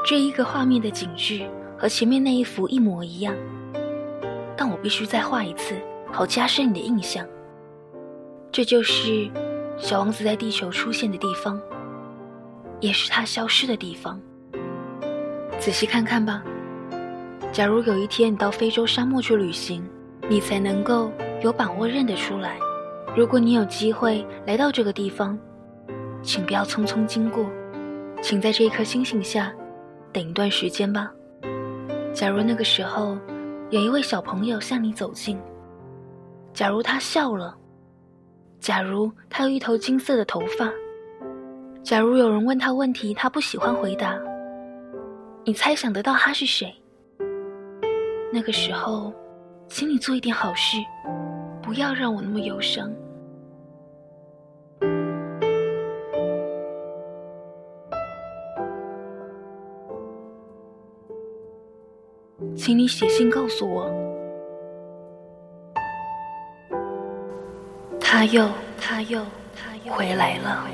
这一个画面的景致和前面那一幅一模一样，但我必须再画一次，好加深你的印象。这就是小王子在地球出现的地方，也是他消失的地方。仔细看看吧，假如有一天你到非洲沙漠去旅行，你才能够有把握认得出来。如果你有机会来到这个地方，请不要匆匆经过，请在这一颗星星下等一段时间吧。假如那个时候有一位小朋友向你走近，假如他笑了，假如他有一头金色的头发，假如有人问他问题他不喜欢回答，你猜想得到他是谁。那个时候请你做一点好事，不要让我那么忧伤。请你写信告诉我，他又他又回来了。